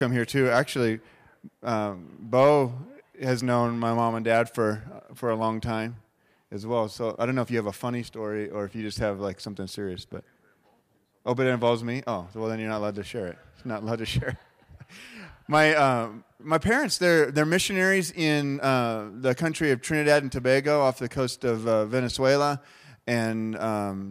come here too. Actually, Beau has known my mom and dad for a long time as well. So I don't know if you have a funny story or if you just have like something serious, but oh, but it involves me. Oh, well then you're not allowed to share it. It's not allowed to share. My parents, they're missionaries in the country of Trinidad and Tobago off the coast of Venezuela, and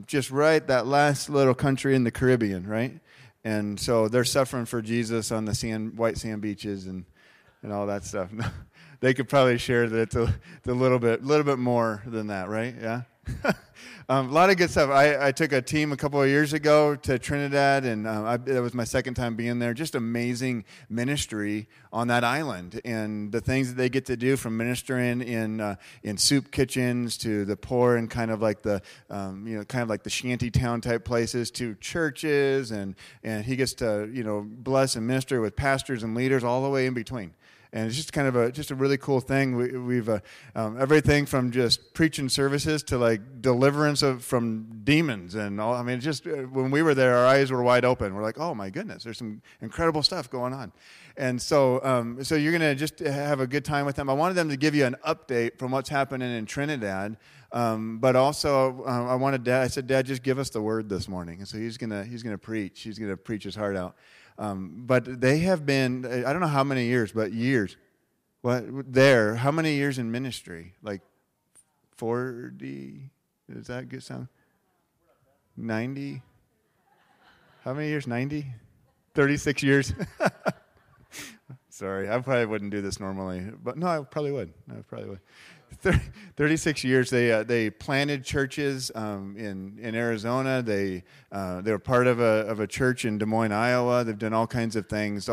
just right that last little country in the Caribbean, right? And so they're suffering for Jesus on the sand, white sand beaches and all that stuff. They could probably share that it's a little bit more than that, right? Yeah? A lot of good stuff. I took a team a couple of years ago to Trinidad, and that was my second time being there. Just amazing ministry on that island, and the things that they get to do, from ministering in soup kitchens to the poor and kind of like the the shanty town type places to churches, and he gets to bless and minister with pastors and leaders all the way in between. And it's just kind of a really cool thing. We've everything from just preaching services to like deliverance from demons and all. I mean, it's just when we were there, our eyes were wide open. We're like, oh my goodness, there's some incredible stuff going on. And so you're gonna just have a good time with them. I wanted them to give you an update from what's happening in Trinidad, but also I wanted Dad. I said, Dad, just give us the word this morning. And so he's gonna preach. He's gonna preach his heart out. But they have been, I don't know how many years, but years. How many years in ministry? Like 40, is that a good sound? 90? How many years? 90? 36 years? Sorry, I probably wouldn't do this normally. But no, I probably would. 36 years, they planted churches in Arizona. They were part of a church in Des Moines, Iowa. They've done all kinds of things,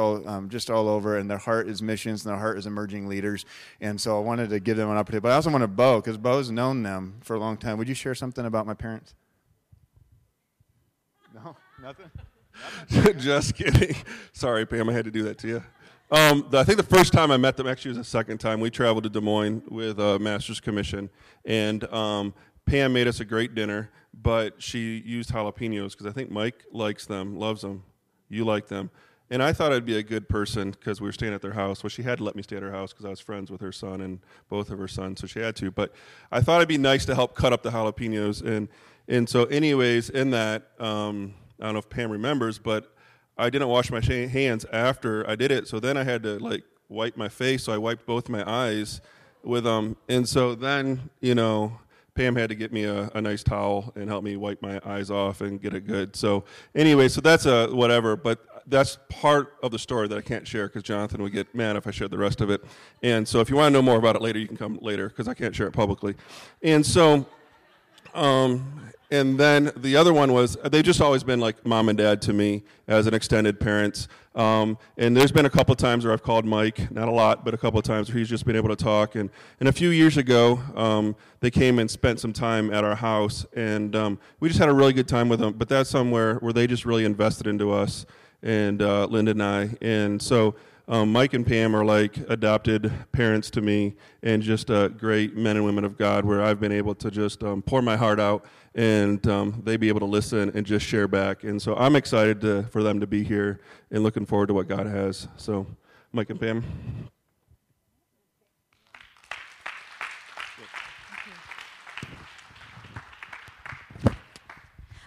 just all over. And their heart is missions, and their heart is emerging leaders. And so I wanted to give them an opportunity. But I also wanted Beau, because Beau's known them for a long time. Would you share something about my parents? No, nothing. Just kidding. Sorry, Pam, I had to do that to you. I think the first time I met them, actually it was the second time, we traveled to Des Moines with Master's Commission, and Pam made us a great dinner, but she used jalapenos, because I think Mike likes them, loves them, you like them, and I thought I'd be a good person, because we were staying at their house. Well, she had to let me stay at her house, because I was friends with her son and both of her sons, so she had to, but I thought it'd be nice to help cut up the jalapenos, and so anyways, in that, I don't know if Pam remembers, but I didn't wash my hands after I did it, so then I had to like wipe my face. So I wiped both my eyes with them, and so then Pam had to get me a nice towel and help me wipe my eyes off and get it good. So anyway, so that's a whatever, but that's part of the story that I can't share because Jonathan would get mad if I shared the rest of it. And so if you want to know more about it later, you can come later because I can't share it publicly. And so. And then the other one was, they've just always been like mom and dad to me as an extended parents. And there's been a couple of times where I've called Mike, not a lot, but a couple of times where he's just been able to talk. And a few years ago, they came and spent some time at our house. And we just had a really good time with them. But that's somewhere where they just really invested into us and Linda and I. And so Mike and Pam are like adopted parents to me and just great men and women of God where I've been able to just pour my heart out and they be able to listen and just share back. And so I'm excited for them to be here and looking forward to what God has. So Mike and Pam.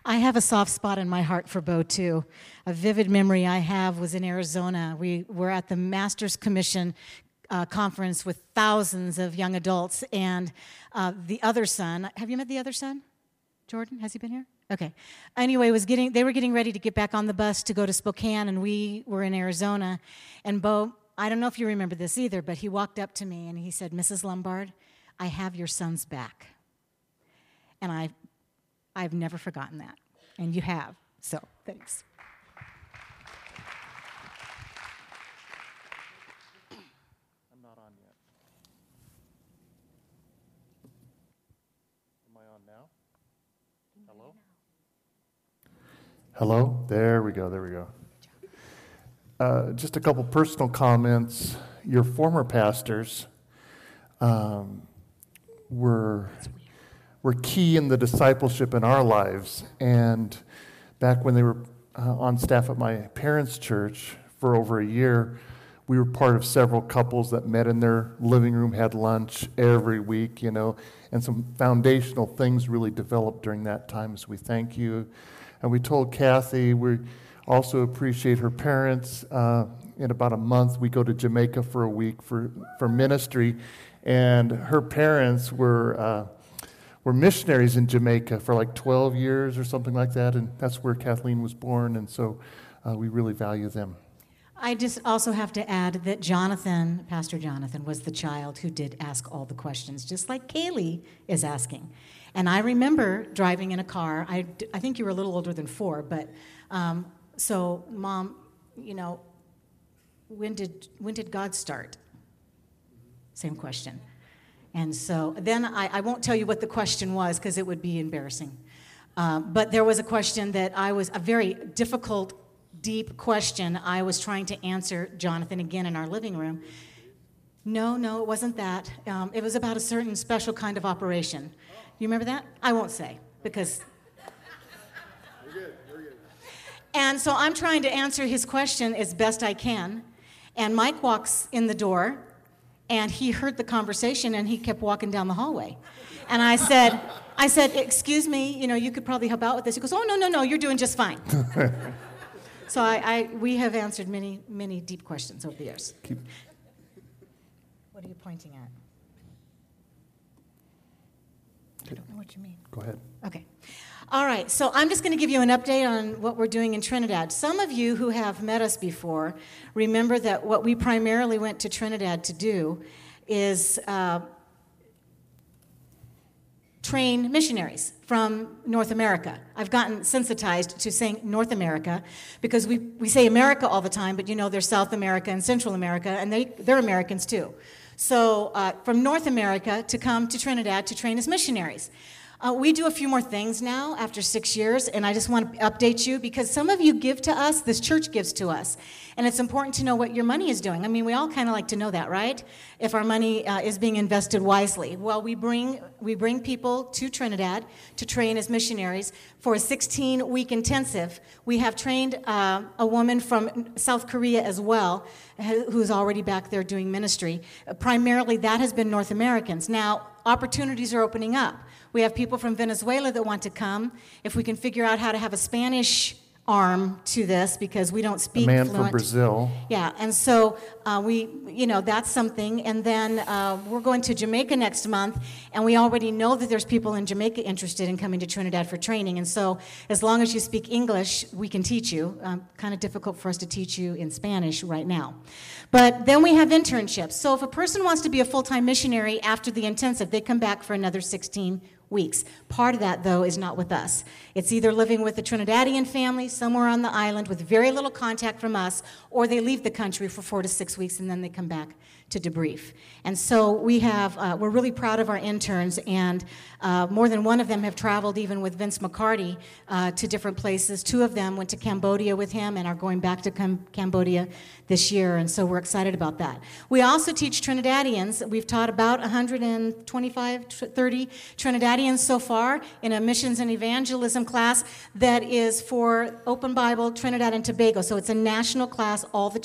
I have a soft spot in my heart for Beau, too. A vivid memory I have was in Arizona. We were at the Master's Commission conference with thousands of young adults, and the other son, have you met the other son? Jordan, has he been here? Okay. Anyway, they were getting ready to get back on the bus to go to Spokane, and we were in Arizona. And Beau, I don't know if you remember this either, but he walked up to me and he said, Mrs. Lombard, I have your son's back. And I've never forgotten that, and you have, so thanks. I'm not on yet. Am I on now? Hello? Hello? There we go. Just a couple personal comments. Your former pastors were key in the discipleship in our lives. And back when they were on staff at my parents' church for over a year. We were part of several couples that met in their living room, had lunch every week, you know, and some foundational things really developed during that time, so we thank you. And we told Kathy we also appreciate her parents. In about a month, we go to Jamaica for a week for ministry, and her parents were missionaries in Jamaica for like 12 years or something like that, and that's where Kathleen was born, and so we really value them. I just also have to add that Jonathan, Pastor Jonathan, was the child who did ask all the questions, just like Kaylee is asking. And I remember driving in a car. I think you were a little older than 4, but so, Mom, you know, when did God start? Same question. And so then I won't tell you what the question was because it would be embarrassing. But there was a question that I was a very difficult deep question I was trying to answer Jonathan again in our living room. No, it wasn't that. It was about a certain special kind of operation. You remember that? I won't say because... We're good. And so I'm trying to answer his question as best I can. And Mike walks in the door, and he heard the conversation, and he kept walking down the hallway. And I said, excuse me, you know, you could probably help out with this. He goes, oh, no, you're doing just fine. So we have answered many, many deep questions over the years. What are you pointing at? I don't know what you mean. Go ahead. Okay. All right, so I'm just going to give you an update on what we're doing in Trinidad. Some of you who have met us before remember that what we primarily went to Trinidad to do is train missionaries from North America. I've gotten sensitized to saying North America because we say America all the time, but you know there's South America and Central America, and they're Americans too. So from North America to come to Trinidad to train as missionaries. We do a few more things now after 6 years, and I just want to update you because some of you give to us, this church gives to us, and it's important to know what your money is doing. I mean, we all kind of like to know that, right? If our money is being invested wisely. Well, we bring people to Trinidad to train as missionaries for a 16-week intensive. We have trained a woman from South Korea as well, who's already back there doing ministry. Primarily, that has been North Americans. Now, opportunities are opening up. We have people from Venezuela that want to come. If we can figure out how to have a Spanish arm to this, because we don't speak fluent. A man from Brazil. Yeah, and so that's something. And then we're going to Jamaica next month, and we already know that there's people in Jamaica interested in coming to Trinidad for training. And so as long as you speak English, we can teach you. Kind of difficult for us to teach you in Spanish right now. But then we have internships. So if a person wants to be a full-time missionary after the intensive, they come back for another 16 weeks. Part of that, though, is not with us. It's either living with a Trinidadian family somewhere on the island with very little contact from us, or they leave the country for 4 to 6 weeks and then they come back to debrief. And so we're really proud of our interns, and more than one of them have traveled even with Vince McCarty to different places. 2 of them went to Cambodia with him and are going back to Cambodia this year, and so we're excited about that. We also teach Trinidadians. We've taught about 125, 30 Trinidadians so far in a missions and evangelism class that is for Open Bible Trinidad and Tobago. So it's a national class. All the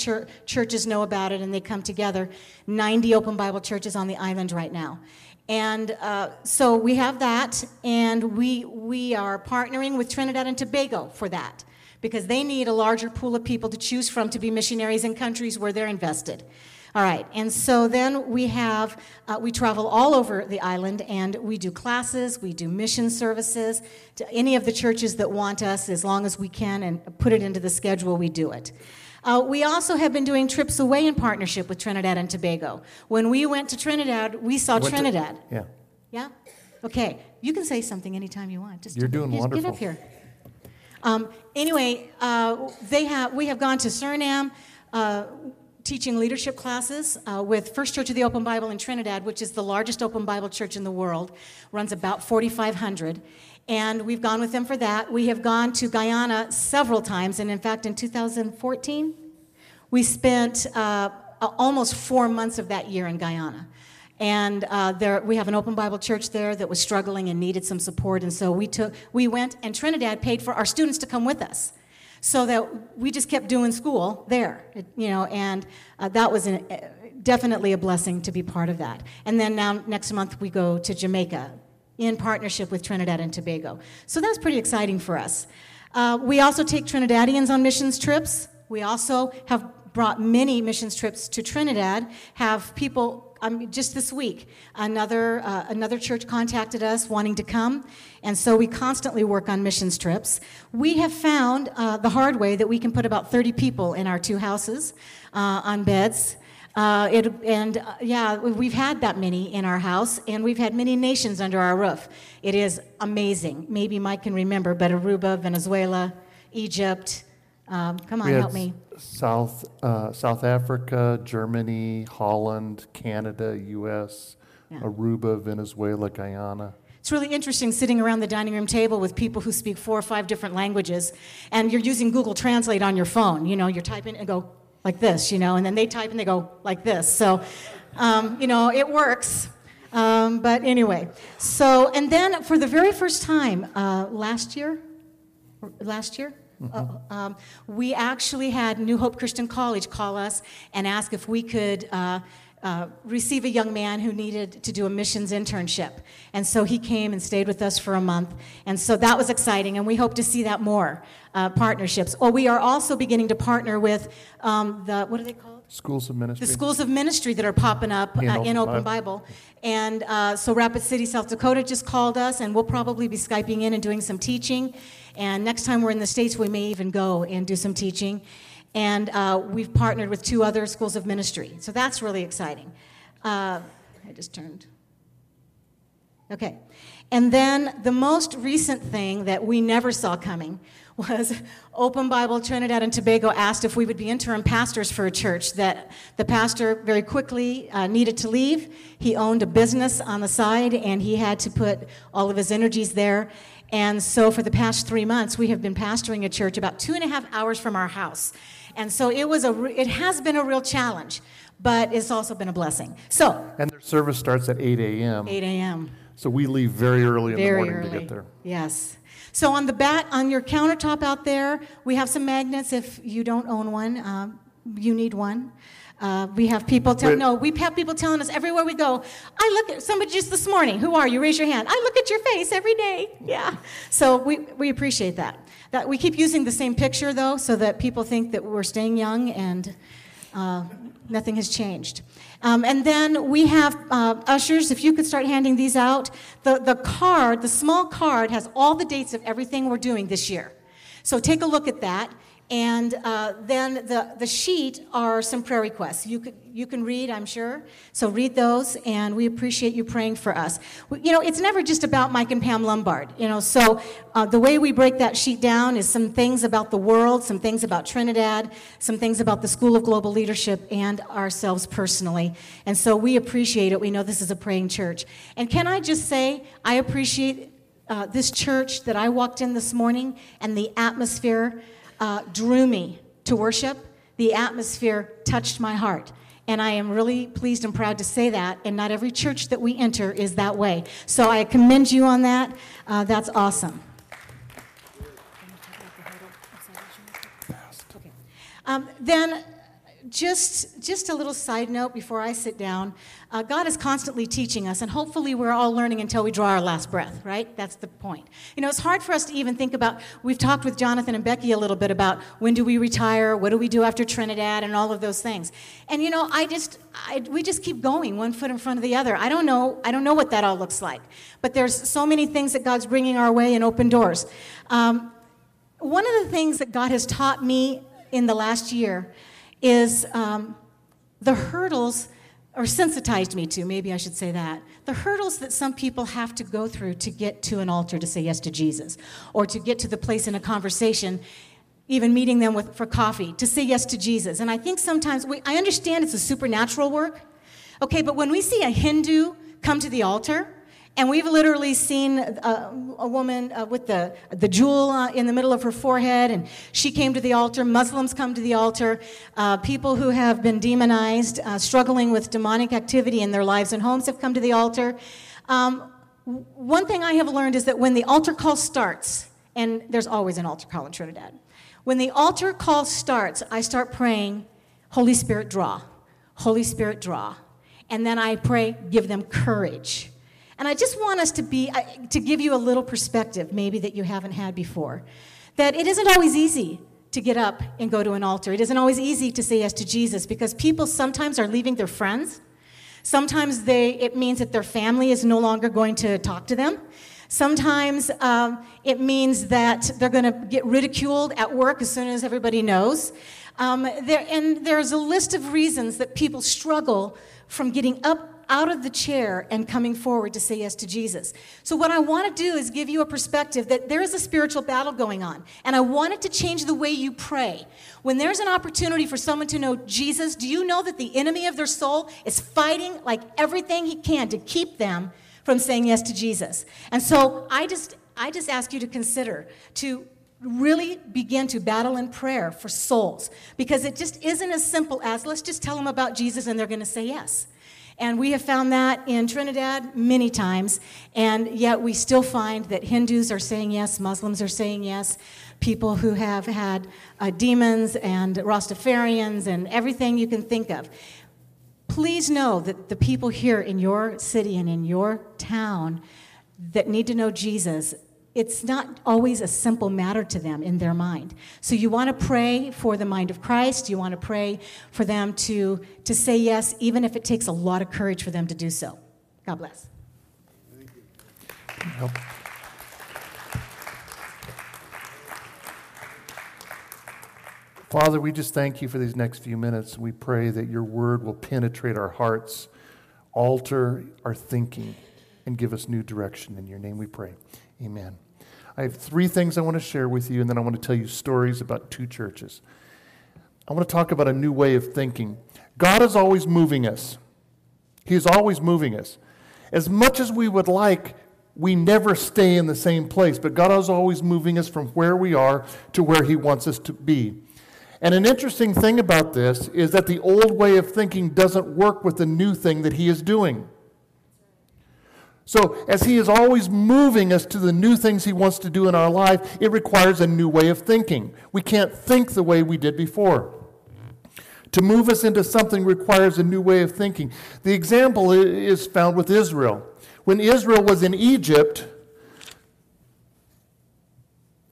churches know about it, and they come together. 90 Open Bible churches on the island right now. And so we have that, and we are partnering with Trinidad and Tobago for that because they need a larger pool of people to choose from to be missionaries in countries where they're invested. All right, and so then we travel all over the island, and we do classes, we do mission services to any of the churches that want us, as long as we can, and put it into the schedule, we do it. We also have been doing trips away in partnership with Trinidad and Tobago. When we went to Trinidad, we saw Trinidad. Yeah? Okay. You can say something anytime you want. You're doing wonderful. Get up here. Anyway, we have gone to Suriname teaching leadership classes with First Church of the Open Bible in Trinidad, which is the largest open Bible church in the world, runs about 4,500. And we've gone with them for that. We have gone to Guyana several times, and in fact, in 2014, we spent almost 4 months of that year in Guyana. And we have an open Bible church there that was struggling and needed some support, and so we went, and Trinidad paid for our students to come with us. so that we just kept doing school there, and that was definitely a blessing to be part of that. And then now next month we go to Jamaica in partnership with Trinidad and Tobago. So that's pretty exciting for us. We also take Trinidadians on missions trips. We also have brought many missions trips to Trinidad, have people... just this week, another church contacted us wanting to come, and so we constantly work on missions trips. We have found the hard way that we can put about 30 people in our two houses on beds. Yeah, we've had that many in our house, and we've had many nations under our roof. It is amazing. Maybe Mike can remember, but Aruba, Venezuela, Egypt. Come on, help me. South Africa, Germany, Holland, Canada, U.S., yeah. Aruba, Venezuela, Guyana. It's really interesting sitting around the dining room table with people who speak 4 or 5 different languages, and you're using Google Translate on your phone. You're typing and go like this, and then they type and they go like this. So, it works. But anyway, so, and then for the very first time last year, we actually had New Hope Christian College call us and ask if we could receive a young man who needed to do a missions internship. And so he came and stayed with us for a month. And so that was exciting, and we hope to see that more partnerships. Or we are also beginning to partner with what are they called? Schools of Ministry. The Schools of Ministry that are popping up in Open Bible. And so Rapid City, South Dakota just called us, and we'll probably be Skyping in and doing some teaching. And next time we're in the States, we may even go and do some teaching. And we've partnered with 2 other schools of ministry. So that's really exciting. I just turned. Okay. And then the most recent thing that we never saw coming was Open Bible Trinidad and Tobago asked if we would be interim pastors for a church that the pastor very quickly needed to leave. He owned a business on the side, and he had to put all of his energies there. And so for the past 3 months, we have been pastoring a church about 2.5 hours from our house. And so it was it has been a real challenge, but it's also been a blessing. So, and their service starts at 8 a.m. 8 a.m. So we leave very early in the morning to get there. Yes. So on the on your countertop out there, we have some magnets. If you don't own one, you need one. We have people telling us everywhere we go. I look at somebody just this morning. Who are you? Raise your hand. I look at your face every day. Yeah. So we appreciate that. That we keep using the same picture though, so that people think that we're staying young and nothing has changed. And then we have ushers. If you could start handing these out, the small card has all the dates of everything we're doing this year. So take a look at that. And then the sheet are some prayer requests. You can read, I'm sure. So read those, and we appreciate you praying for us. It's never just about Mike and Pam Lombard. So the way we break that sheet down is some things about the world, some things about Trinidad, some things about the School of Global Leadership, and ourselves personally. And so we appreciate it. We know this is a praying church. And can I just say, I appreciate this church that I walked in this morning, and the atmosphere drew me to worship. The atmosphere touched my heart. And I am really pleased and proud to say that. And not every church that we enter is that way. So I commend you on that. That's awesome. Then just a little side note before I sit down. God is constantly teaching us, and hopefully we're all learning until we draw our last breath, right? That's the point. It's hard for us to even think about. We've talked with Jonathan and Becky a little bit about when do we retire, what do we do after Trinidad, and all of those things. And we just keep going, one foot in front of the other. I don't know what that all looks like. But there's so many things that God's bringing our way and open doors. One of the things that God has taught me in the last year is the hurdles, or sensitized me to, maybe I should say that, the hurdles that some people have to go through to get to an altar to say yes to Jesus, or to get to the place in a conversation, even meeting them for coffee, to say yes to Jesus. And I think sometimes, I understand it's a supernatural work, okay, but when we see a Hindu come to the altar, and we've literally seen a woman with the jewel in the middle of her forehead, and she came to the altar. Muslims come to the altar. People who have been demonized, struggling with demonic activity in their lives and homes, have come to the altar. One thing I have learned is that when the altar call starts, and there's always an altar call in Trinidad, When the altar call starts, I start praying, Holy Spirit, draw. Holy Spirit, draw. And then I pray, give them courage. And I just want us to be, to give you a little perspective, maybe that you haven't had before, that it isn't always easy to get up and go to an altar. It isn't always easy to say yes to Jesus because people sometimes are leaving their friends. Sometimes it means that their family is no longer going to talk to them. Sometimes it means that they're going to get ridiculed at work as soon as everybody knows. And there's a list of reasons that people struggle from getting up out of the chair and coming forward to say yes to Jesus. So what I want to do is give you a perspective that there is a spiritual battle going on, and I want it to change the way you pray. When there's an opportunity for someone to know Jesus, do you know that the enemy of their soul is fighting like everything he can to keep them from saying yes to Jesus? And so I just ask you to consider to really begin to battle in prayer for souls, because it just isn't as simple as let's just tell them about Jesus and they're going to say yes. And we have found that in Trinidad many times, and yet we still find that Hindus are saying yes, Muslims are saying yes, people who have had demons and Rastafarians and everything you can think of. Please know that the people here in your city and in your town that need to know Jesus, it's not always a simple matter to them in their mind. So you want to pray for the mind of Christ. You want to pray for them to say yes, even if it takes a lot of courage for them to do so. God bless. Thank you. Yep. Father, we just thank you for these next few minutes. We pray that your word will penetrate our hearts, alter our thinking, and give us new direction. In your name we pray. Amen. I have three things I want to share with you, and then I want to tell you stories about two churches. I want to talk about a new way of thinking. God is always moving us. He is always moving us. As much as we would like, we never stay in the same place, but God is always moving us from where we are to where he wants us to be. And an interesting thing about this is that the old way of thinking doesn't work with the new thing that he is doing. So as he is always moving us to the new things he wants to do in our life, it requires a new way of thinking. We can't think the way we did before. To move us into something requires a new way of thinking. The example is found with Israel. When Israel was in Egypt,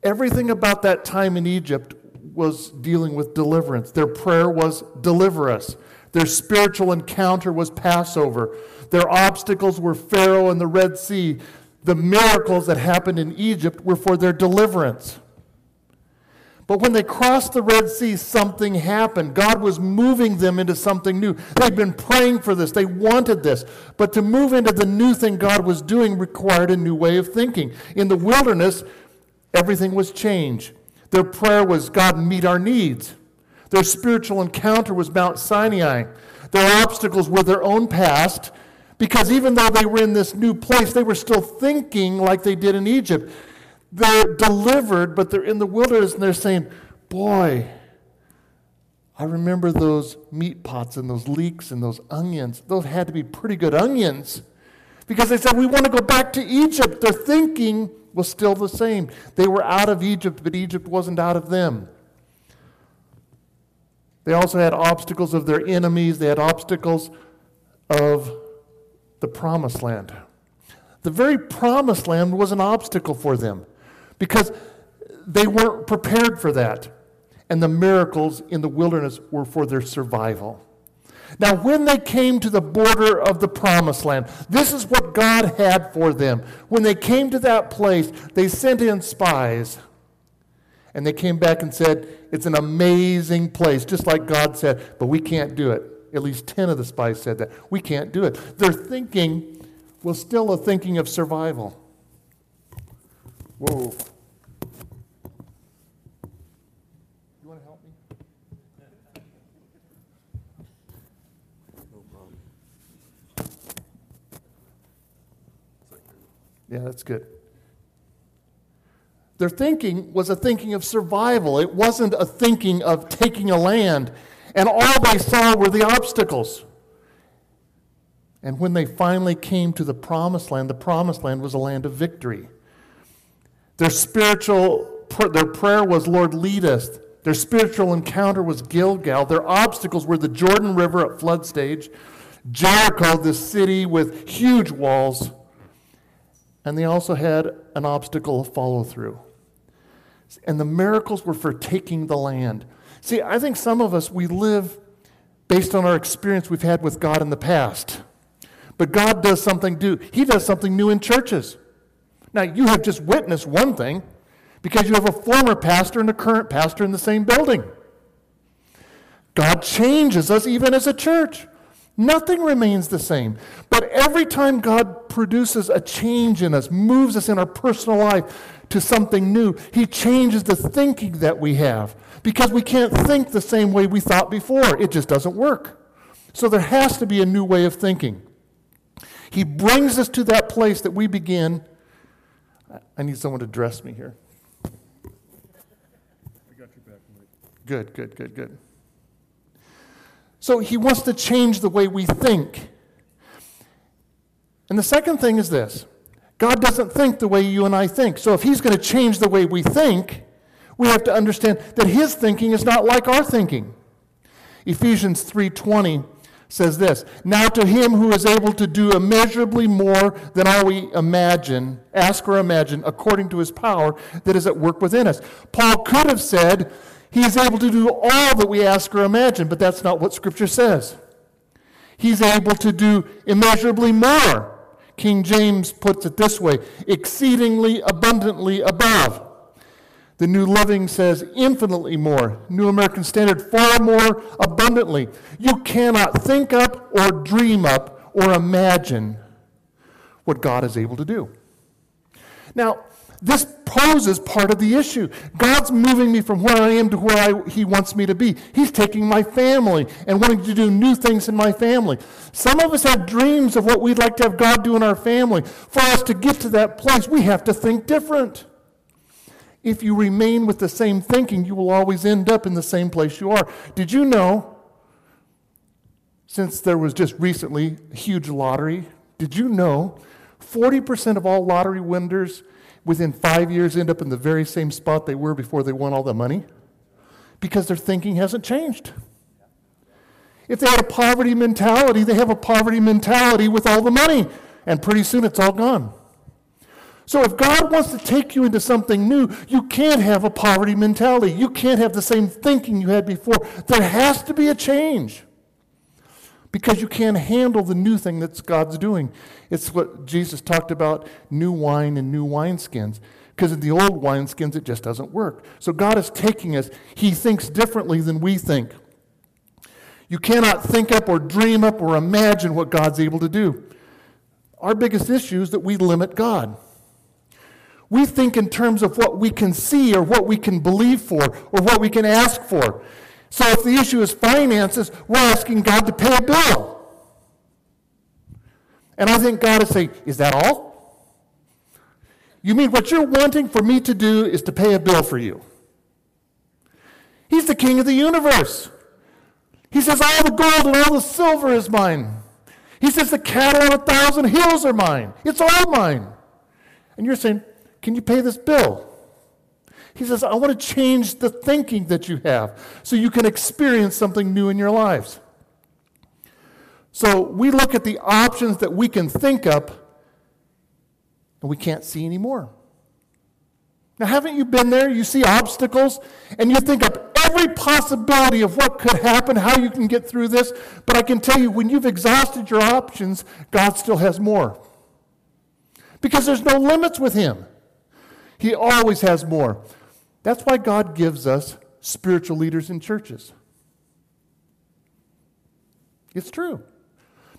everything about that time in Egypt was dealing with deliverance. Their prayer was, deliver us. Their spiritual encounter was Passover. Their obstacles were Pharaoh and the Red Sea. The miracles that happened in Egypt were for their deliverance. But when they crossed the Red Sea, something happened. God was moving them into something new. They'd been praying for this. They wanted this. But to move into the new thing God was doing required a new way of thinking. In the wilderness, everything was changed. Their prayer was, God, meet our needs. Their spiritual encounter was Mount Sinai. Their obstacles were their own past, because even though they were in this new place, they were still thinking like they did in Egypt. They're delivered, but they're in the wilderness, and they're saying, boy, I remember those meat pots and those leeks and those onions. Those had to be pretty good onions, because they said, we want to go back to Egypt. Their thinking was still the same. They were out of Egypt, but Egypt wasn't out of them. They also had obstacles of their enemies. They had obstacles of the promised land. The very promised land was an obstacle for them because they weren't prepared for that. And the miracles in the wilderness were for their survival. Now, when they came to the border of the promised land, this is what God had for them. When they came to that place, they sent in spies. And they came back and said, it's an amazing place, just like God said, but we can't do it. At least 10 of the spies said that. We can't do it. Their thinking was still a thinking of survival. Whoa. You want to help me? No problem. Yeah, that's good. Their thinking was a thinking of survival. It wasn't a thinking of taking a land. And all they saw were the obstacles. And when they finally came to the promised land was a land of victory. Their spiritual Their prayer was, Lord, lead us. Their spiritual encounter was Gilgal. Their obstacles were the Jordan River at flood stage, Jericho, this city with huge walls, and they also had an obstacle of follow-through. And the miracles were for taking the land. See, I think some of us, we live based on our experience we've had with God in the past. But God does something new. He does something new in churches. Now, you have just witnessed one thing because you have a former pastor and a current pastor in the same building. God changes us even as a church. Nothing remains the same. But every time God produces a change in us, moves us in our personal life to something new, He changes the thinking that we have because we can't think the same way we thought before. It just doesn't work. So there has to be a new way of thinking. He brings us to that place that we begin. I need someone to dress me here. I got your back, Mike. Good. So He wants to change the way we think. And the second thing is this. God doesn't think the way you and I think. So if He's going to change the way we think, we have to understand that His thinking is not like our thinking. Ephesians 3:20 says this, "Now to Him who is able to do immeasurably more than all we imagine, ask or imagine, according to His power that is at work within us." Paul could have said, He is able to do all that we ask or imagine, but that's not what Scripture says. He's able to do immeasurably more. King James puts it this way, exceedingly abundantly above. The New Living says infinitely more. New American Standard, far more abundantly. You cannot think up or dream up or imagine what God is able to do. Now, this poses part of the issue. God's moving me from where I am to where He wants me to be. He's taking my family and wanting to do new things in my family. Some of us have dreams of what we'd like to have God do in our family. For us to get to that place, we have to think different. If you remain with the same thinking, you will always end up in the same place you are. Did you know, since there was just recently a huge lottery, did you know 40% of all lottery winners within 5 years end up in the very same spot they were before they won all the money? Because their thinking hasn't changed. If they had a poverty mentality, they have a poverty mentality with all the money, and pretty soon it's all gone. So if God wants to take you into something new, you can't have a poverty mentality. You can't have the same thinking you had before. There has to be a change because you can't handle the new thing that God's doing. It's what Jesus talked about, new wine and new wineskins, because in the old wineskins, it just doesn't work. So God is taking us. He thinks differently than we think. You cannot think up or dream up or imagine what God's able to do. Our biggest issue is that we limit God. We think in terms of what we can see or what we can believe for or what we can ask for. So if the issue is finances, we're asking God to pay a bill. And I think God is saying, is that all? You mean what you're wanting for me to do is to pay a bill for you? He's the king of the universe. He says, all the gold and all the silver is mine. He says, the cattle on 1,000 hills are mine. It's all mine. And you're saying, can you pay this bill? He says, I want to change the thinking that you have so you can experience something new in your lives. So we look at the options that we can think up and we can't see anymore. Now, haven't you been there? You see obstacles and you think up every possibility of what could happen, how you can get through this. But I can tell you, when you've exhausted your options, God still has more. Because there's no limits with Him. He always has more. That's why God gives us spiritual leaders in churches. It's true.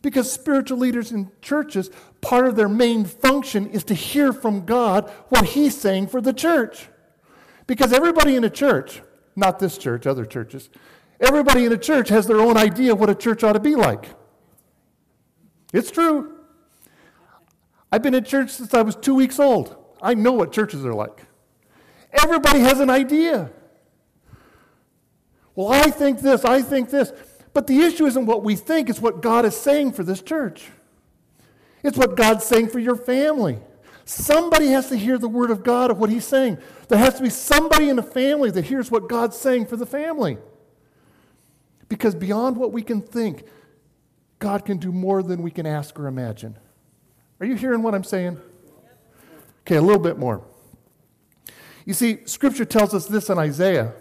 Because spiritual leaders in churches, part of their main function is to hear from God what He's saying for the church. Because everybody in a church, not this church, other churches, everybody in a church has their own idea of what a church ought to be like. It's true. I've been in church since I was 2 weeks old. I know what churches are like. Everybody has an idea. Well, I think this. But the issue isn't what we think, it's what God is saying for this church. It's what God's saying for your family. Somebody has to hear the word of God, of what he's saying. There has to be somebody in the family that hears what God's saying for the family. Because beyond what we can think, God can do more than we can ask or imagine. Are you hearing what I'm saying? Okay, a little bit more. You see, Scripture tells us this in Isaiah.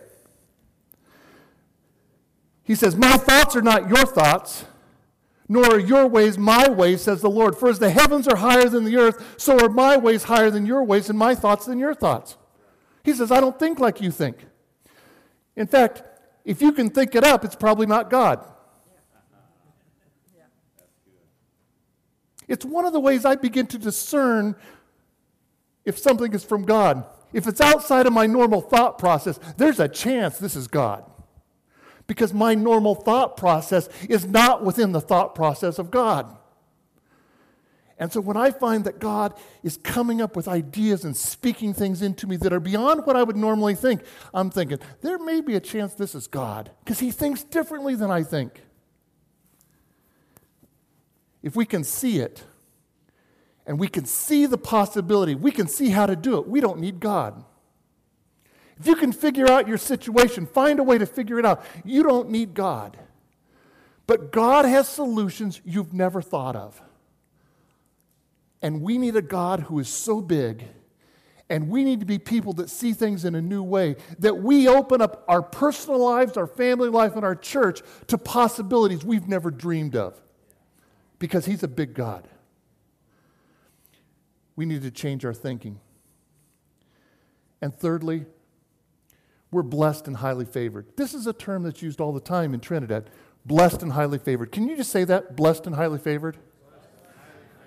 He says, "My thoughts are not your thoughts, nor are your ways my ways, says the Lord. For as the heavens are higher than the earth, so are my ways higher than your ways, and my thoughts than your thoughts." He says, I don't think like you think. In fact, if you can think it up, it's probably not God. It's one of the ways I begin to discern if something is from God. If it's outside of my normal thought process, there's a chance this is God. Because my normal thought process is not within the thought process of God. And so when I find that God is coming up with ideas and speaking things into me that are beyond what I would normally think, I'm thinking, there may be a chance this is God, because he thinks differently than I think. If we can see it, and we can see the possibility, we can see how to do it, we don't need God. If you can figure out your situation, find a way to figure it out. You don't need God. But God has solutions you've never thought of. And we need a God who is so big, and we need to be people that see things in a new way, that we open up our personal lives, our family life, and our church to possibilities we've never dreamed of, because he's a big God. We need to change our thinking. And thirdly, we're blessed and highly favored. This is a term that's used all the time in Trinidad, blessed and highly favored. Can you just say that, blessed and highly favored?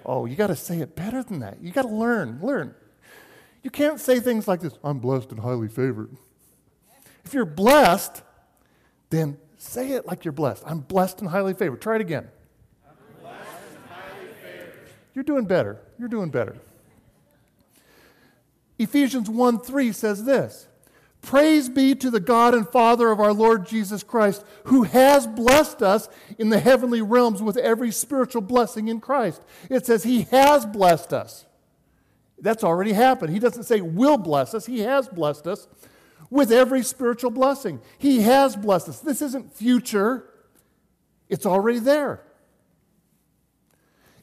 Oh, you got to say it better than that. You got to learn. You can't say things like this, I'm blessed and highly favored. If you're blessed, then say it like you're blessed. I'm blessed and highly favored. Try it again. I'm blessed and highly favored. You're doing better. Ephesians 1:3 says this, "Praise be to the God and Father of our Lord Jesus Christ, who has blessed us in the heavenly realms with every spiritual blessing in Christ." It says he has blessed us. That's already happened. He doesn't say will bless us. He has blessed us with every spiritual blessing. He has blessed us. This isn't future. It's already there.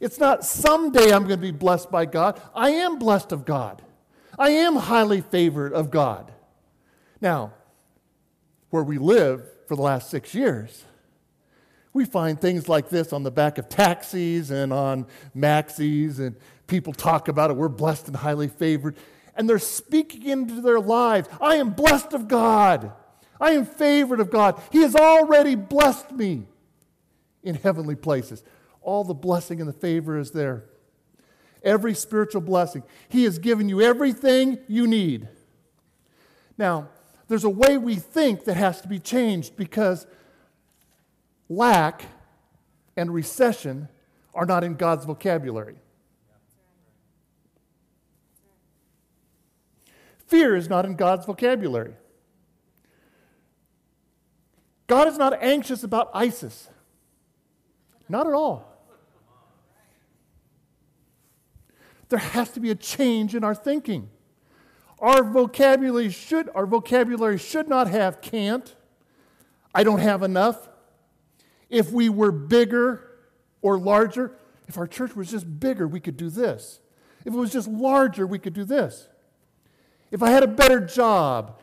It's not someday I'm going to be blessed by God. I am blessed of God. I am highly favored of God. Now, where we live for the last 6 years, we find things like this on the back of taxis and on maxis, and people talk about it. We're blessed and highly favored. And they're speaking into their lives. I am blessed of God. I am favored of God. He has already blessed me in heavenly places. All the blessing and the favor is there. Every spiritual blessing. He has given you everything you need. Now, there's a way we think that has to be changed, because lack and recession are not in God's vocabulary. Fear is not in God's vocabulary. God is not anxious about ISIS. Not at all. There has to be a change in our thinking. Our vocabulary should not have can't, I don't have enough. If we were bigger or larger, if our church was just bigger, we could do this. If it was just larger, we could do this. If I had a better job,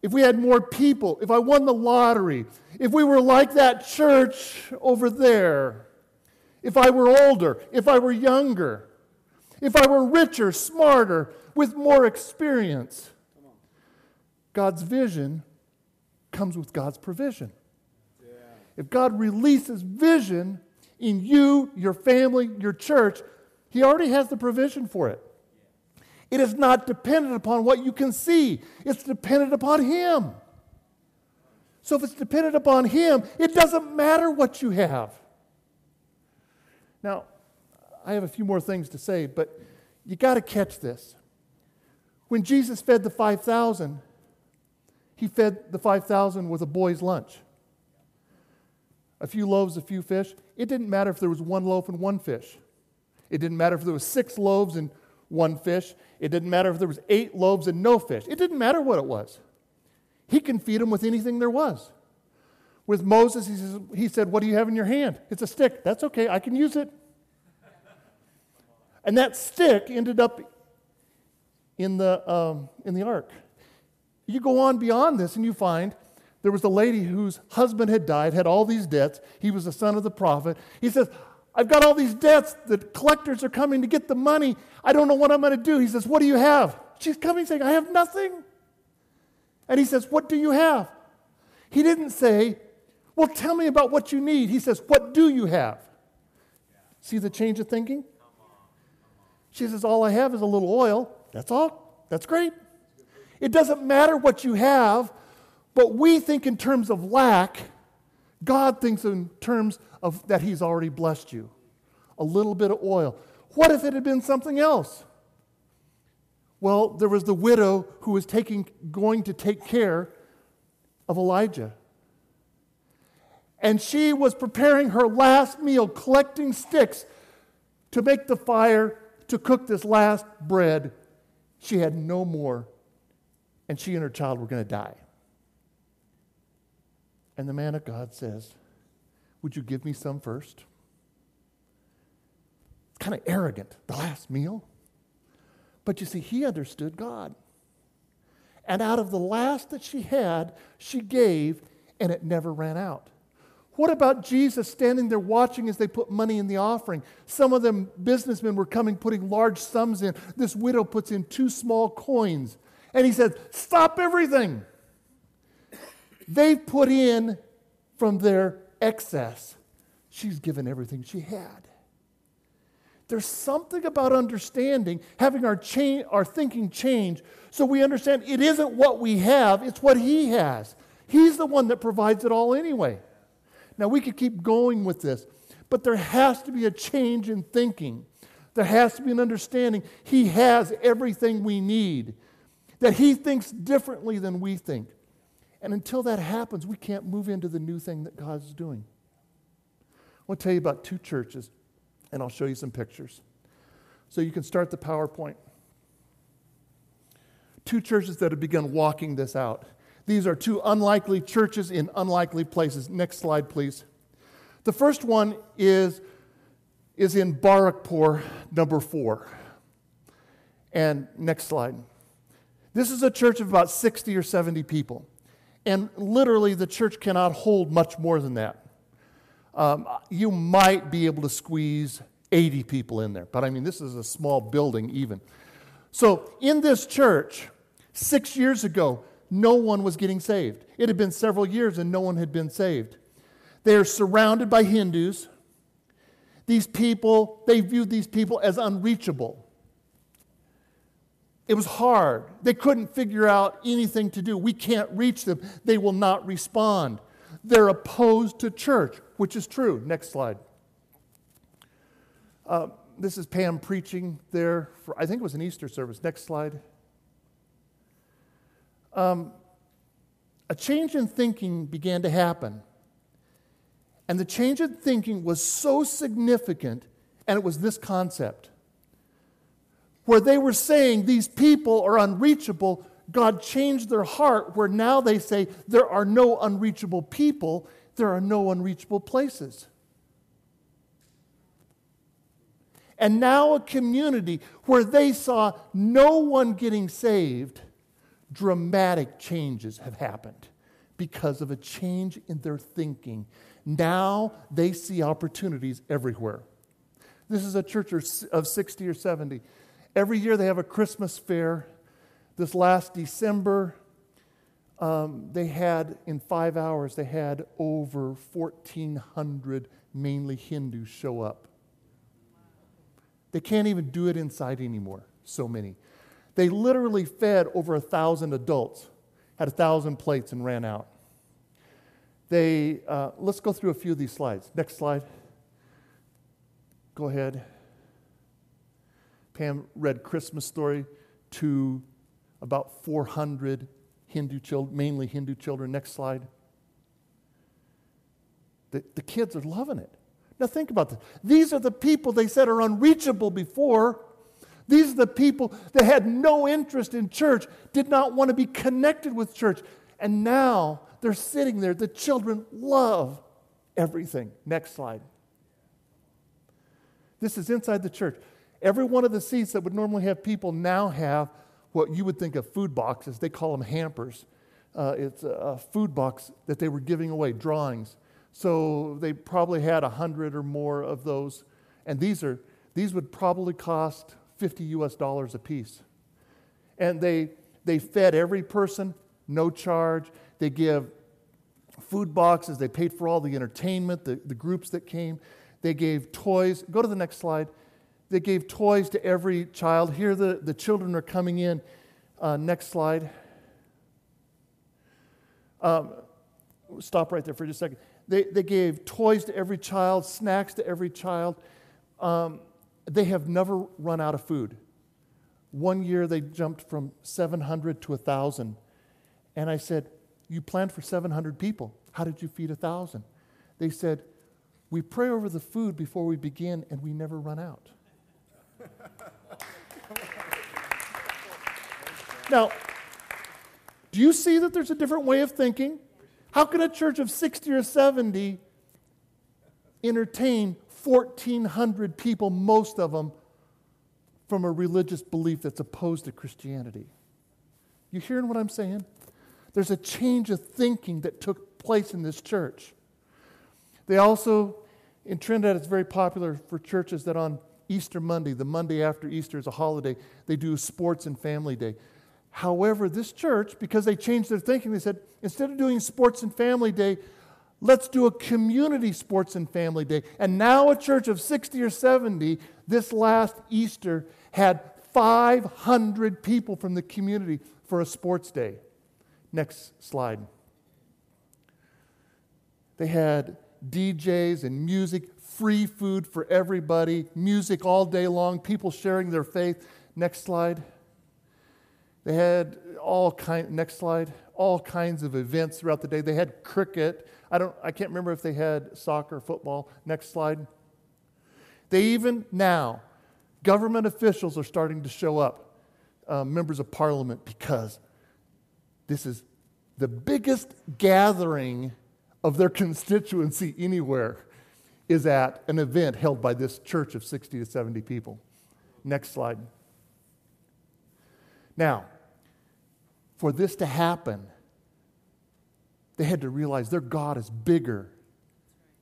if we had more people, if I won the lottery, if we were like that church over there, if I were older, if I were younger, if I were richer, smarter, with more experience. God's vision comes with God's provision. Yeah. If God releases vision in you, your family, your church, he already has the provision for it. It is not dependent upon what you can see. It's dependent upon him. So if it's dependent upon him, it doesn't matter what you have. Now, I have a few more things to say, but you got to catch this. When Jesus fed the 5,000, he fed the 5,000 with a boy's lunch. A few loaves, a few fish. It didn't matter if there was one loaf and one fish. It didn't matter if there was 6 loaves and one fish. It didn't matter if there was 8 loaves and no fish. It didn't matter what it was. He can feed them with anything there was. With Moses, he said, what do you have in your hand? It's a stick. That's okay. I can use it. And that stick ended up in the ark. You go on beyond this and you find there was a lady whose husband had died, had all these debts. He was the son of the prophet. He says, I've got all these debts. The collectors are coming to get the money. I don't know what I'm going to do. He says, what do you have? She's coming saying, I have nothing. And he says, what do you have? He didn't say, well, tell me about what you need. He says, what do you have? See the change of thinking? She says, all I have is a little oil. That's all. That's great. It doesn't matter what you have, but we think in terms of lack. God thinks in terms of that he's already blessed you. A little bit of oil. What if it had been something else? Well, there was the widow who was going to take care of Elijah. And she was preparing her last meal, collecting sticks to make the fire to cook this last bread. She had no more, and she and her child were going to die. And the man of God says, would you give me some first? It's kind of arrogant, the last meal. But you see, he understood God. And out of the last that she had, she gave, and it never ran out. What about Jesus standing there watching as they put money in the offering? Some of them businessmen were coming, putting large sums in. This widow puts in 2 small coins. And he said, stop everything. They put in from their excess. She's given everything she had. There's something about understanding, having our thinking change, so we understand it isn't what we have, it's what he has. He's the one that provides it all anyway. Now, we could keep going with this, but there has to be a change in thinking. There has to be an understanding. He has everything we need, that he thinks differently than we think. And until that happens, we can't move into the new thing that God's doing. I want to tell you about 2 churches, and I'll show you some pictures. So you can start the PowerPoint. 2 churches that have begun walking this out. These are 2 unlikely churches in unlikely places. Next slide, please. The first one is in Barakpur, number 4. And next slide. This is a church of about 60 or 70 people. And literally, the church cannot hold much more than that. You might be able to squeeze 80 people in there. But I mean, this is a small building even. So in this church, 6 years ago, no one was getting saved. It had been several years and no one had been saved. They are surrounded by Hindus. These people, they viewed these people as unreachable. It was hard. They couldn't figure out anything to do. We can't reach them. They will not respond. They're opposed to church, which is true. Next slide. This is Pam preaching there for, I think it was an Easter service. Next slide. A change in thinking began to happen. And the change in thinking was so significant, and it was this concept, where they were saying these people are unreachable. God changed their heart where now they say there are no unreachable people, there are no unreachable places. And now a community where they saw no one getting saved, dramatic changes have happened because of a change in their thinking. Now they see opportunities everywhere. This is a church of 60 or 70. Every year they have a Christmas fair. This last December, they had, in 5 hours, they had over 1,400 mainly Hindus show up. They can't even do it inside anymore, so many. They literally fed over 1,000 adults, had 1,000 plates and ran out. They let's go through a few of these slides. Next slide. Go ahead. Pam read Christmas Story to about 400 Hindu children, mainly Hindu children. Next slide. The kids are loving it. Now think about this. These are the people they said are unreachable before. These are the people that had no interest in church, did not want to be connected with church. And now they're sitting there. The children love everything. Next slide. This is inside the church. Every one of the seats that would normally have people now have what you would think of food boxes. They call them hampers. It's a food box that they were giving away, drawings. So they probably had 100 or more of those. And these would probably cost $50 a piece. And they fed every person, no charge. They give food boxes. They paid for all the entertainment, the groups that came. They gave toys. Go to the next slide. They gave toys to every child. Here the children are coming in. Next slide. Stop right there for just a second. They gave toys to every child, snacks to every child. They have never run out of food. One year they jumped from 700 to 1,000. And I said, you planned for 700 people. How did you feed 1,000? They said, we pray over the food before we begin and we never run out. Now, do you see that there's a different way of thinking? How could a church of 60 or 70 entertain 1,400 people, most of them, from a religious belief that's opposed to Christianity? You hearing what I'm saying? There's a change of thinking that took place in this church. They also, in Trinidad, it's very popular for churches that on Easter Monday, the Monday after Easter is a holiday, they do sports and family day. However, this church, because they changed their thinking, they said, instead of doing sports and family day, let's do a community sports and family day. And now a church of 60 or 70, this last Easter, had 500 people from the community for a sports day. Next slide. They had DJs and music, free food for everybody, music all day long, people sharing their faith. Next slide. They had all kinds of events throughout the day. They had cricket. I can't remember if they had soccer, football. Next slide. They even now, government officials are starting to show up, members of parliament, because this is the biggest gathering of their constituency anywhere is at an event held by this church of 60 to 70 people. Next slide. Now, for this to happen, they had to realize their God is bigger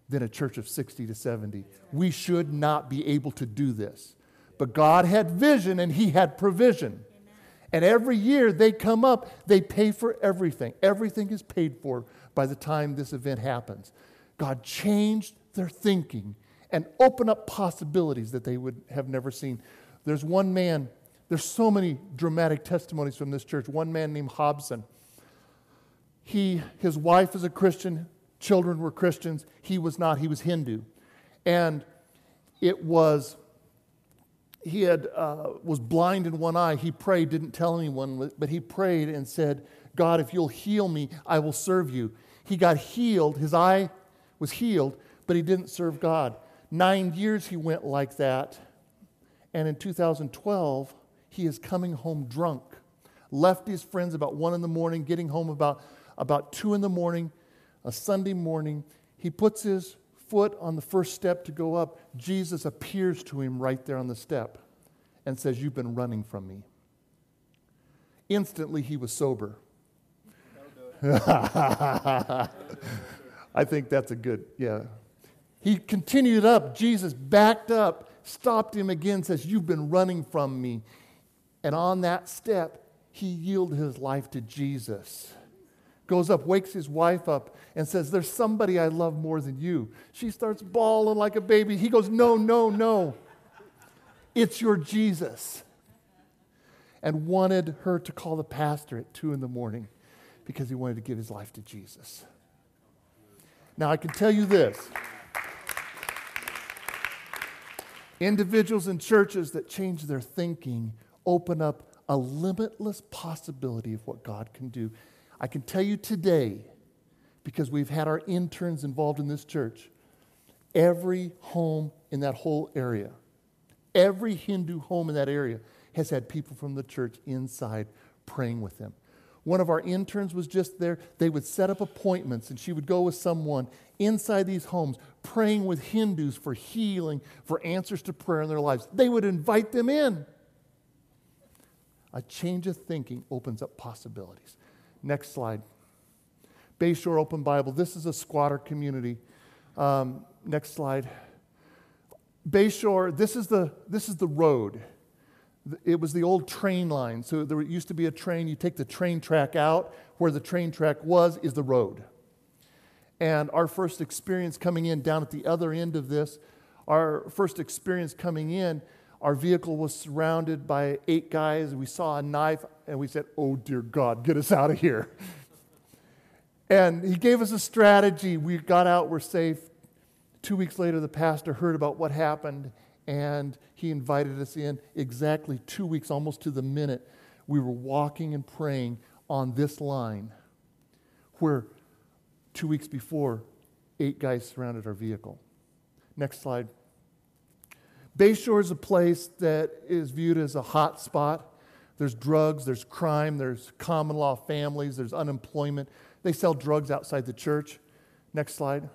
than a church of 60 to 70. We should not be able to do this. But God had vision and He had provision. Amen. And every year they come up, they pay for everything. Everything is paid for by the time this event happens. God changed their thinking and opened up possibilities that they would have never seen. There's one man. There's so many dramatic testimonies from this church. One man named Hobson. His wife is a Christian. Children were Christians. He was not. He was Hindu. And he was blind in one eye. He prayed, didn't tell anyone, but he prayed and said, God, if you'll heal me, I will serve you. He got healed. His eye was healed, but he didn't serve God. 9 years he went like that. And in 2012... he is coming home drunk. Left his friends about 1 in the morning, getting home about 2 in the morning, a Sunday morning. He puts his foot on the first step to go up. Jesus appears to him right there on the step and says, you've been running from me. Instantly, he was sober. I think that's a good, yeah. He continued up. Jesus backed up, stopped him again, says, you've been running from me. And on that step, he yielded his life to Jesus. Goes up, wakes his wife up, and says, there's somebody I love more than you. She starts bawling like a baby. He goes, no, no, no. It's your Jesus. And wanted her to call the pastor at 2 a.m. because he wanted to give his life to Jesus. Now, I can tell you this. Individuals and churches that change their thinking open up a limitless possibility of what God can do. I can tell you today, because we've had our interns involved in this church, every home in that whole area, Every Hindu home in that area has had people from the church inside praying with them. One of our interns was just there. They would set up appointments, and she would go with someone inside these homes praying with Hindus for healing, for answers to prayer in their lives. They would invite them in. A change of thinking opens up possibilities. Next slide. Bayshore Open Bible. This is a squatter community. Next slide. Bayshore, this is the road. It was the old train line. So there used to be a train. You take the train track out. Where the train track was is the road. And our first experience coming in down at the other end of this, our vehicle was surrounded by 8 guys. We saw a knife, and we said, oh, dear God, get us out of here. And he gave us a strategy. We got out. We're safe. 2 weeks later, the pastor heard about what happened, and he invited us in. Exactly 2 weeks, almost to the minute, we were walking and praying on this line where 2 weeks before, 8 guys surrounded our vehicle. Next slide. Bayshore is a place that is viewed as a hot spot. There's drugs, there's crime, there's common law families, there's unemployment. They sell drugs outside the church. Next slide.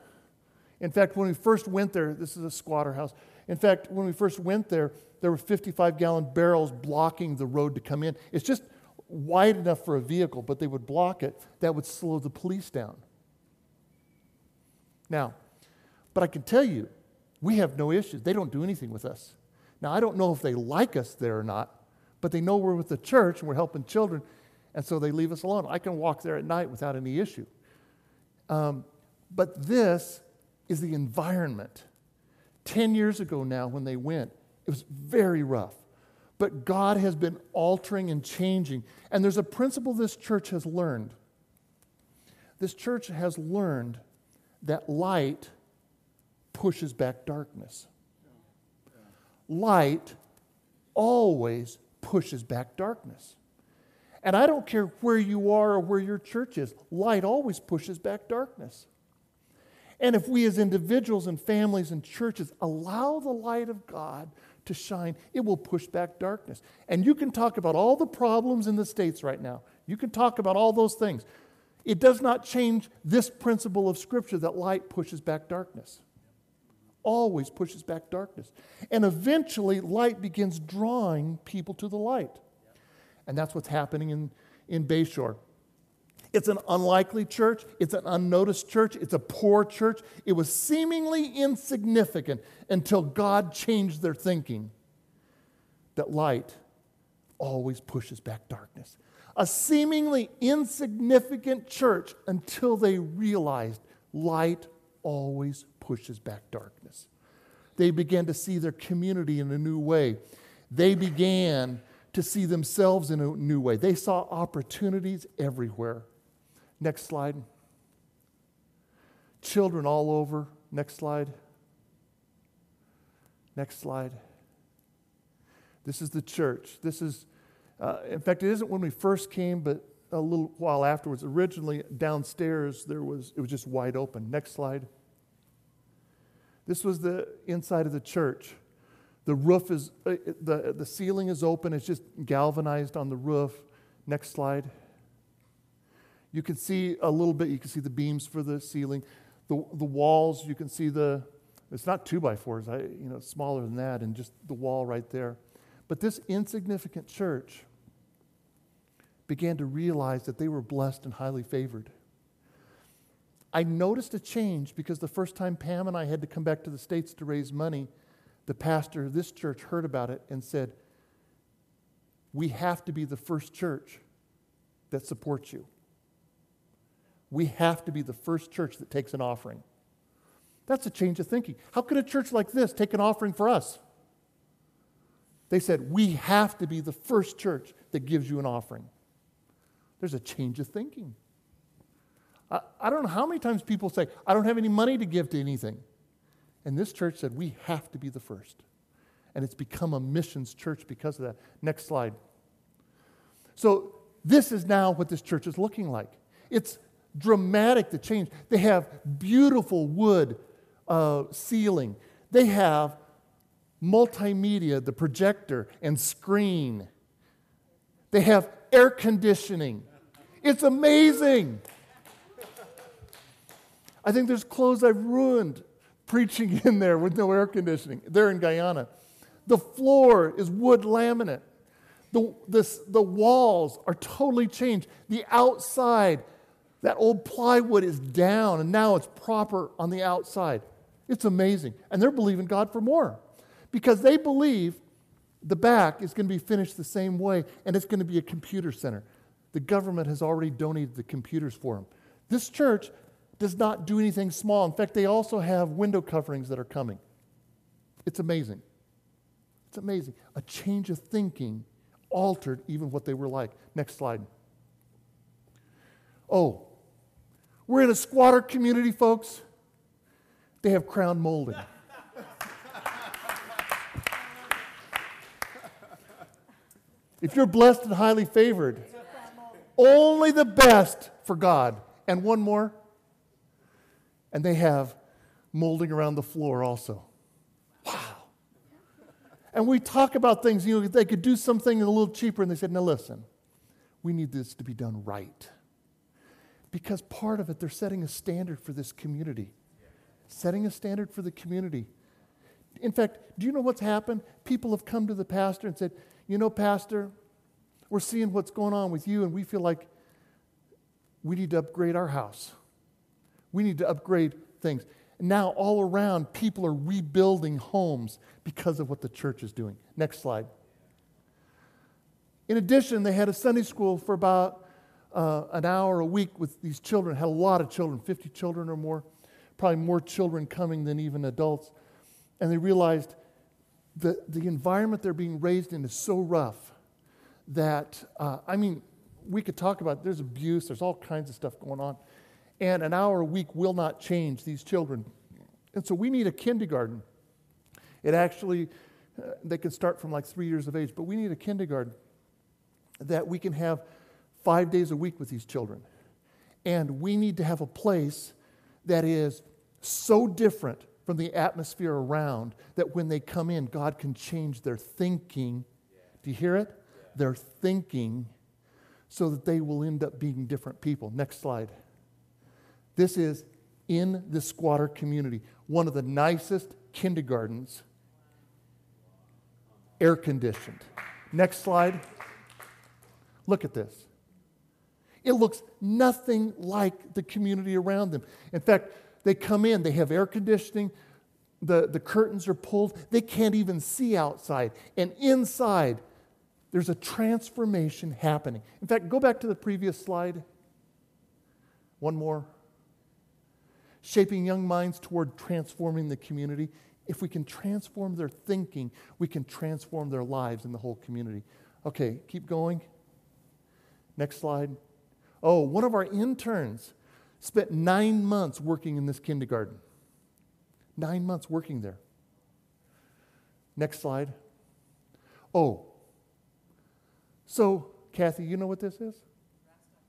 In fact, when we first went there, this is a squatter house. In fact, when we first went there, there were 55-gallon barrels blocking the road to come in. It's just wide enough for a vehicle, but they would block it. That would slow the police down. Now, but I can tell you, we have no issues. They don't do anything with us. Now, I don't know if they like us there or not, but they know we're with the church and we're helping children, and so they leave us alone. I can walk there at night without any issue. But this is the environment. 10 years ago now when they went, it was very rough. But God has been altering and changing. And there's a principle this church has learned. This church has learned that light pushes back darkness. Light always pushes back darkness. And I don't care where you are or where your church is, light always pushes back darkness. And if we as individuals and families and churches allow the light of God to shine, it will push back darkness. And you can talk about all the problems in the States right now. You can talk about all those things. It does not change this principle of Scripture that light pushes back darkness. Always pushes back darkness. And eventually, light begins drawing people to the light. And that's what's happening in Bayshore. It's an unlikely church. It's an unnoticed church. It's a poor church. It was seemingly insignificant until God changed their thinking that light always pushes back darkness. A seemingly insignificant church until they realized light always pushes back darkness. They began to see their community in a new way. They began to see themselves in a new way. They saw opportunities everywhere. Next slide. Children all over. Next slide. Next slide. This is the church. This is, in fact, it isn't when we first came, but a little while afterwards. Originally, downstairs, it was just wide open. Next slide. This was the inside of the church. The roof is, the ceiling is open. It's just galvanized on the roof. Next slide. You can see a little bit. You can see the beams for the ceiling. The walls, you can see it's not 2x4s. It's smaller than that, and just the wall right there. But this insignificant church began to realize that they were blessed and highly favored. I noticed a change because the first time Pam and I had to come back to the States to raise money, the pastor of this church heard about it and said, we have to be the first church that supports you. We have to be the first church that takes an offering. That's a change of thinking. How could a church like this take an offering for us? They said, we have to be the first church that gives you an offering. There's a change of thinking. I don't know how many times people say, I don't have any money to give to anything. And this church said, we have to be the first. And it's become a missions church because of that. Next slide. So this is now what this church is looking like. It's dramatic, the change. They have beautiful wood ceiling. They have multimedia, the projector and screen. They have air conditioning. It's amazing. I think there's clothes I've ruined preaching in there with no air conditioning. They're in Guyana. The floor is wood laminate. The walls are totally changed. The outside, that old plywood is down, and now it's proper on the outside. It's amazing. And they're believing God for more because they believe the back is going to be finished the same way, and it's going to be a computer center. The government has already donated the computers for them. This church does not do anything small. In fact, they also have window coverings that are coming. It's amazing. It's amazing. A change of thinking altered even what they were like. Next slide. Oh, we're in a squatter community, folks. They have crown molding. If you're blessed and highly favored, only the best for God. And one more. And they have molding around the floor also. And we talk about things, you know, they could do something a little cheaper, and they said, now listen, we need this to be done right. Because part of it, they're setting a standard for this community. Setting a standard for the community. In fact, do you know what's happened? People have come to the pastor and said, you know, Pastor, we're seeing what's going on with you, and we feel like we need to upgrade our house. We need to upgrade things. Now, all around, people are rebuilding homes because of what the church is doing. Next slide. In addition, they had a Sunday school for about an hour a week with these children. Had a lot of children, 50 children or more, probably more children coming than even adults. And they realized that the environment they're being raised in is so rough that, I mean, we could talk about it. There's abuse, there's all kinds of stuff going on. And an hour a week will not change these children. And so we need a kindergarten. It actually, they can start from like 3 years of age, but we need a kindergarten that we can have 5 days a week with these children. And we need to have a place that is so different from the atmosphere around that when they come in, God can change their thinking. Do you hear it? Their thinking so that they will end up being different people. Next slide. This is in the squatter community, one of the nicest kindergartens, air-conditioned. Next slide. Look at this. It looks nothing like the community around them. In fact, they come in, they have air conditioning, the curtains are pulled, they can't even see outside. And inside, there's a transformation happening. In fact, go back to the previous slide. One more. Shaping young minds toward transforming the community. If we can transform their thinking, we can transform their lives in the whole community. Okay, keep going. Next slide. Oh, one of our interns spent 9 months working in this kindergarten. 9 months working there. Next slide. Oh, so Kathy, you know what this is?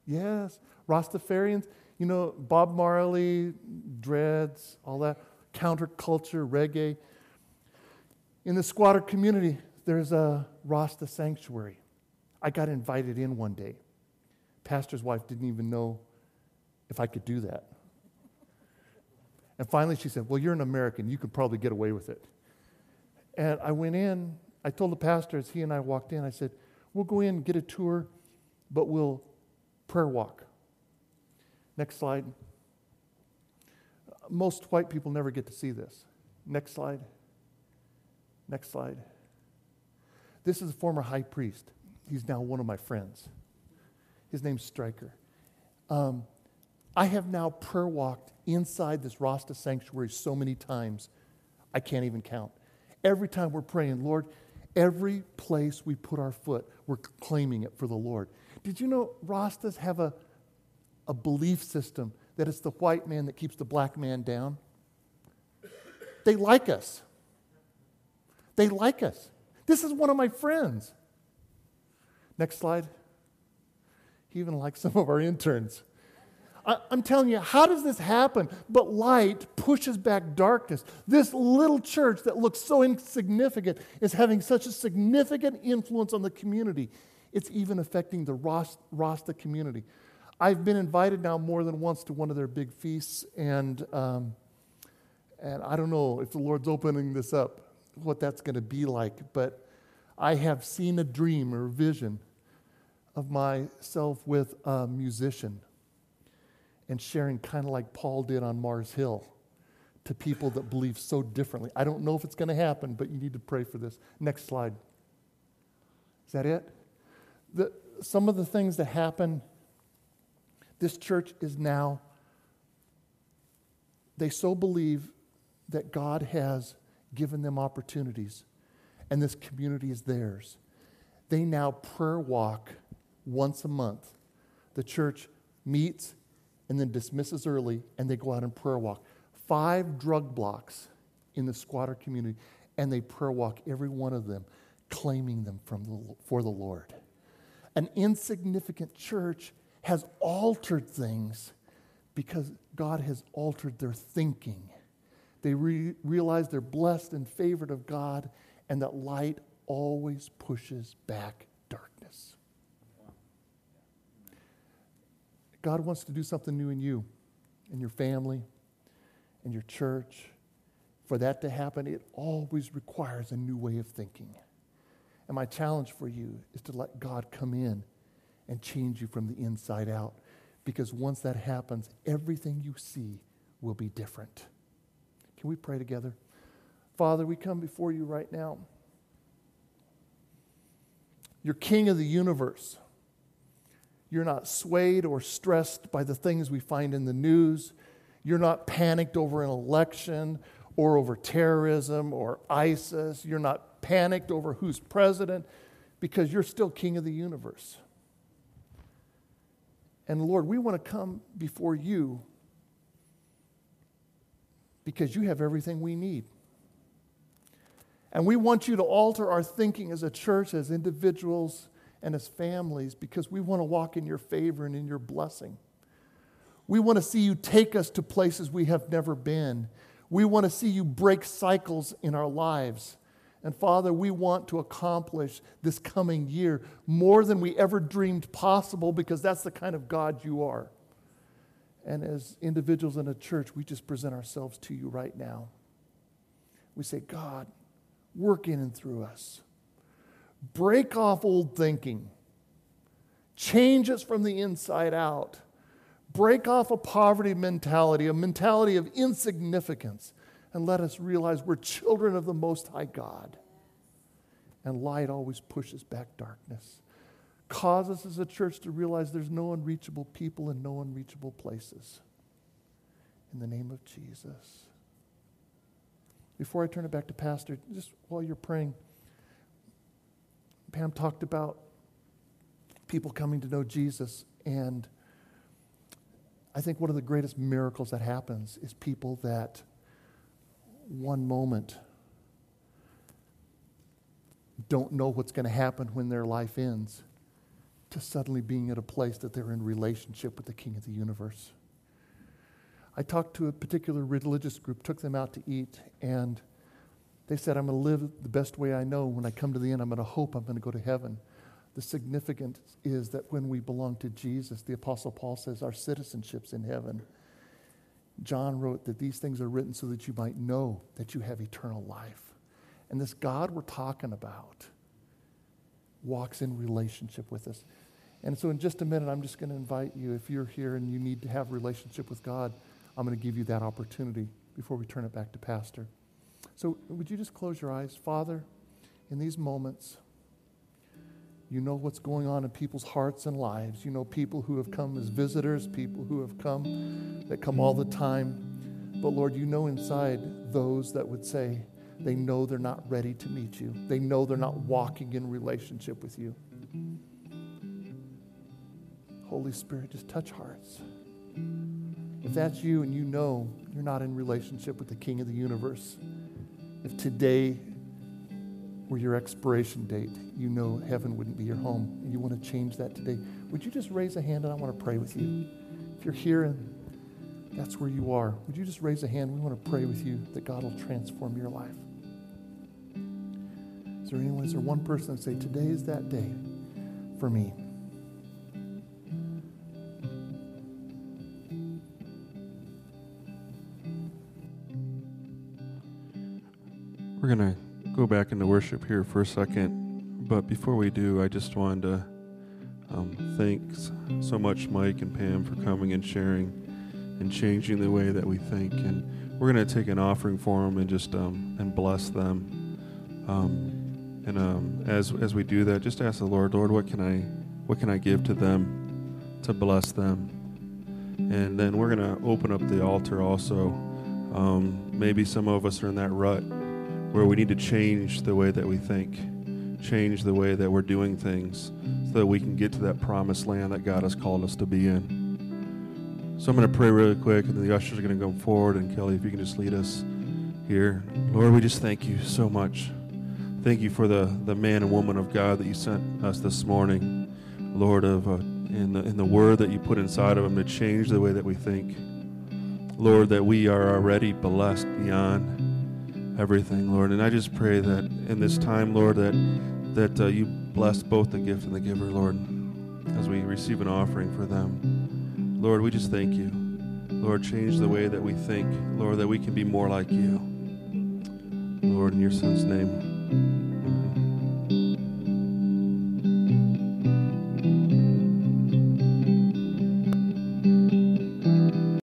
Yes, Rastafarians. You know, Bob Marley, dreads, all that, counterculture, reggae. In the squatter community, there's a Rasta sanctuary. I got invited in one day. Pastor's wife didn't even know if I could do that. And finally she said, well, you're an American. You could probably get away with it. And I went in. I told the pastor as he and I walked in, I said, we'll go in, get a tour, but we'll prayer walk. Next slide. Most white people never get to see this. Next slide. Next slide. This is a former high priest. He's now one of my friends. His name's Stryker. I have now prayer walked inside this Rasta sanctuary so many times, I can't even count. Every time we're praying, Lord, every place we put our foot, we're claiming it for the Lord. Did you know Rastas have a belief system that it's the white man that keeps the black man down? They like us. They like us. This is one of my friends. Next slide. He even likes some of our interns. I'm telling you, how does this happen? But light pushes back darkness. This little church that looks so insignificant is having such a significant influence on the community. It's even affecting the Rasta community. I've been invited now more than once to one of their big feasts, and I don't know if the Lord's opening this up, what that's going to be like, but I have seen a dream or vision of myself with a musician and sharing kind of like Paul did on Mars Hill to people that believe so differently. I don't know if it's going to happen, but you need to pray for this. Next slide. Is that it? Some of the things that happen, this church is now, they so believe that God has given them opportunities, and this community is theirs. They now prayer walk once a month. The church meets and then dismisses early, and they go out and prayer walk. 5 drug blocks in the squatter community, and they prayer walk every one of them, claiming them for the Lord. An insignificant church has altered things because God has altered their thinking. They realize they're blessed and favored of God, and that light always pushes back darkness. God wants to do something new in you, in your family, in your church. For that to happen, it always requires a new way of thinking. And my challenge for you is to let God come in and change you from the inside out. Because once that happens, everything you see will be different. Can we pray together? Father, we come before you right now. You're King of the universe. You're not swayed or stressed by the things we find in the news. You're not panicked over an election or over terrorism or ISIS. You're not panicked over who's president because you're still King of the universe. And Lord, we want to come before you because you have everything we need. And we want you to alter our thinking as a church, as individuals, and as families, because we want to walk in your favor and in your blessing. We want to see you take us to places we have never been. We want to see you break cycles in our lives. And Father, we want to accomplish this coming year more than we ever dreamed possible, because that's the kind of God you are. And as individuals in a church, we just present ourselves to you right now. We say, God, work in and through us. Break off old thinking. Change us from the inside out. Break off a poverty mentality, a mentality of insignificance, and let us realize we're children of the Most High God. And light always pushes back darkness. Cause us as a church to realize there's no unreachable people and no unreachable places. In the name of Jesus. Before I turn it back to Pastor, just while you're praying, Pam talked about people coming to know Jesus, and I think one of the greatest miracles that happens is people that one moment don't know what's going to happen when their life ends to suddenly being at a place that they're in relationship with the King of the universe. I talked to a particular religious group, took them out to eat, and they said, I'm going to live the best way I know. When I come to the end, I'm going to hope I'm going to go to heaven. The significance is that when we belong to Jesus, the Apostle Paul says our citizenship's in heaven. John wrote that these things are written so that you might know that you have eternal life. And this God we're talking about walks in relationship with us. And so in just a minute, I'm just going to invite you, if you're here and you need to have a relationship with God, I'm going to give you that opportunity before we turn it back to Pastor. So would you just close your eyes? Father, in these moments, you know what's going on in people's hearts and lives. You know people who have come as visitors, people who have come, that come all the time. But Lord, you know inside those that would say they know they're not ready to meet you. They know they're not walking in relationship with you. Holy Spirit, just touch hearts. If that's you and you know you're not in relationship with the King of the universe, if today were your expiration date, you know heaven wouldn't be your home, and you want to change that today, would you just raise a hand and I want to pray with you. If you're here and that's where you are, would you just raise a hand? We want to pray with you that God will transform your life. Is there anyone? Is there one person that would say, today is that day for me? We're going to go back into worship here for a second, but before we do, I just wanted to thanks so much Mike and Pam for coming and sharing and changing the way that we think, and we're going to take an offering for them and just and bless them, as we do that, just ask the Lord, what can I give to them to bless them? And then we're going to open up the altar also. Maybe some of us are in that rut where we need to change the way that we think, change the way that we're doing things, so that we can get to that promised land that God has called us to be in. So I'm going to pray really quick, and the ushers are going to go forward, and Kelly, if you can just lead us here. Lord, we just thank you so much. Thank you for the man and woman of God that you sent us this morning, Lord, in the word that you put inside of him to change the way that we think. Lord, that we are already blessed beyond everything, Lord. And I just pray that in this time, Lord, that you bless both the gift and the giver, Lord, as we receive an offering for them. Lord, we just thank you. Lord, change the way that we think, Lord, that we can be more like you. Lord, in your son's name.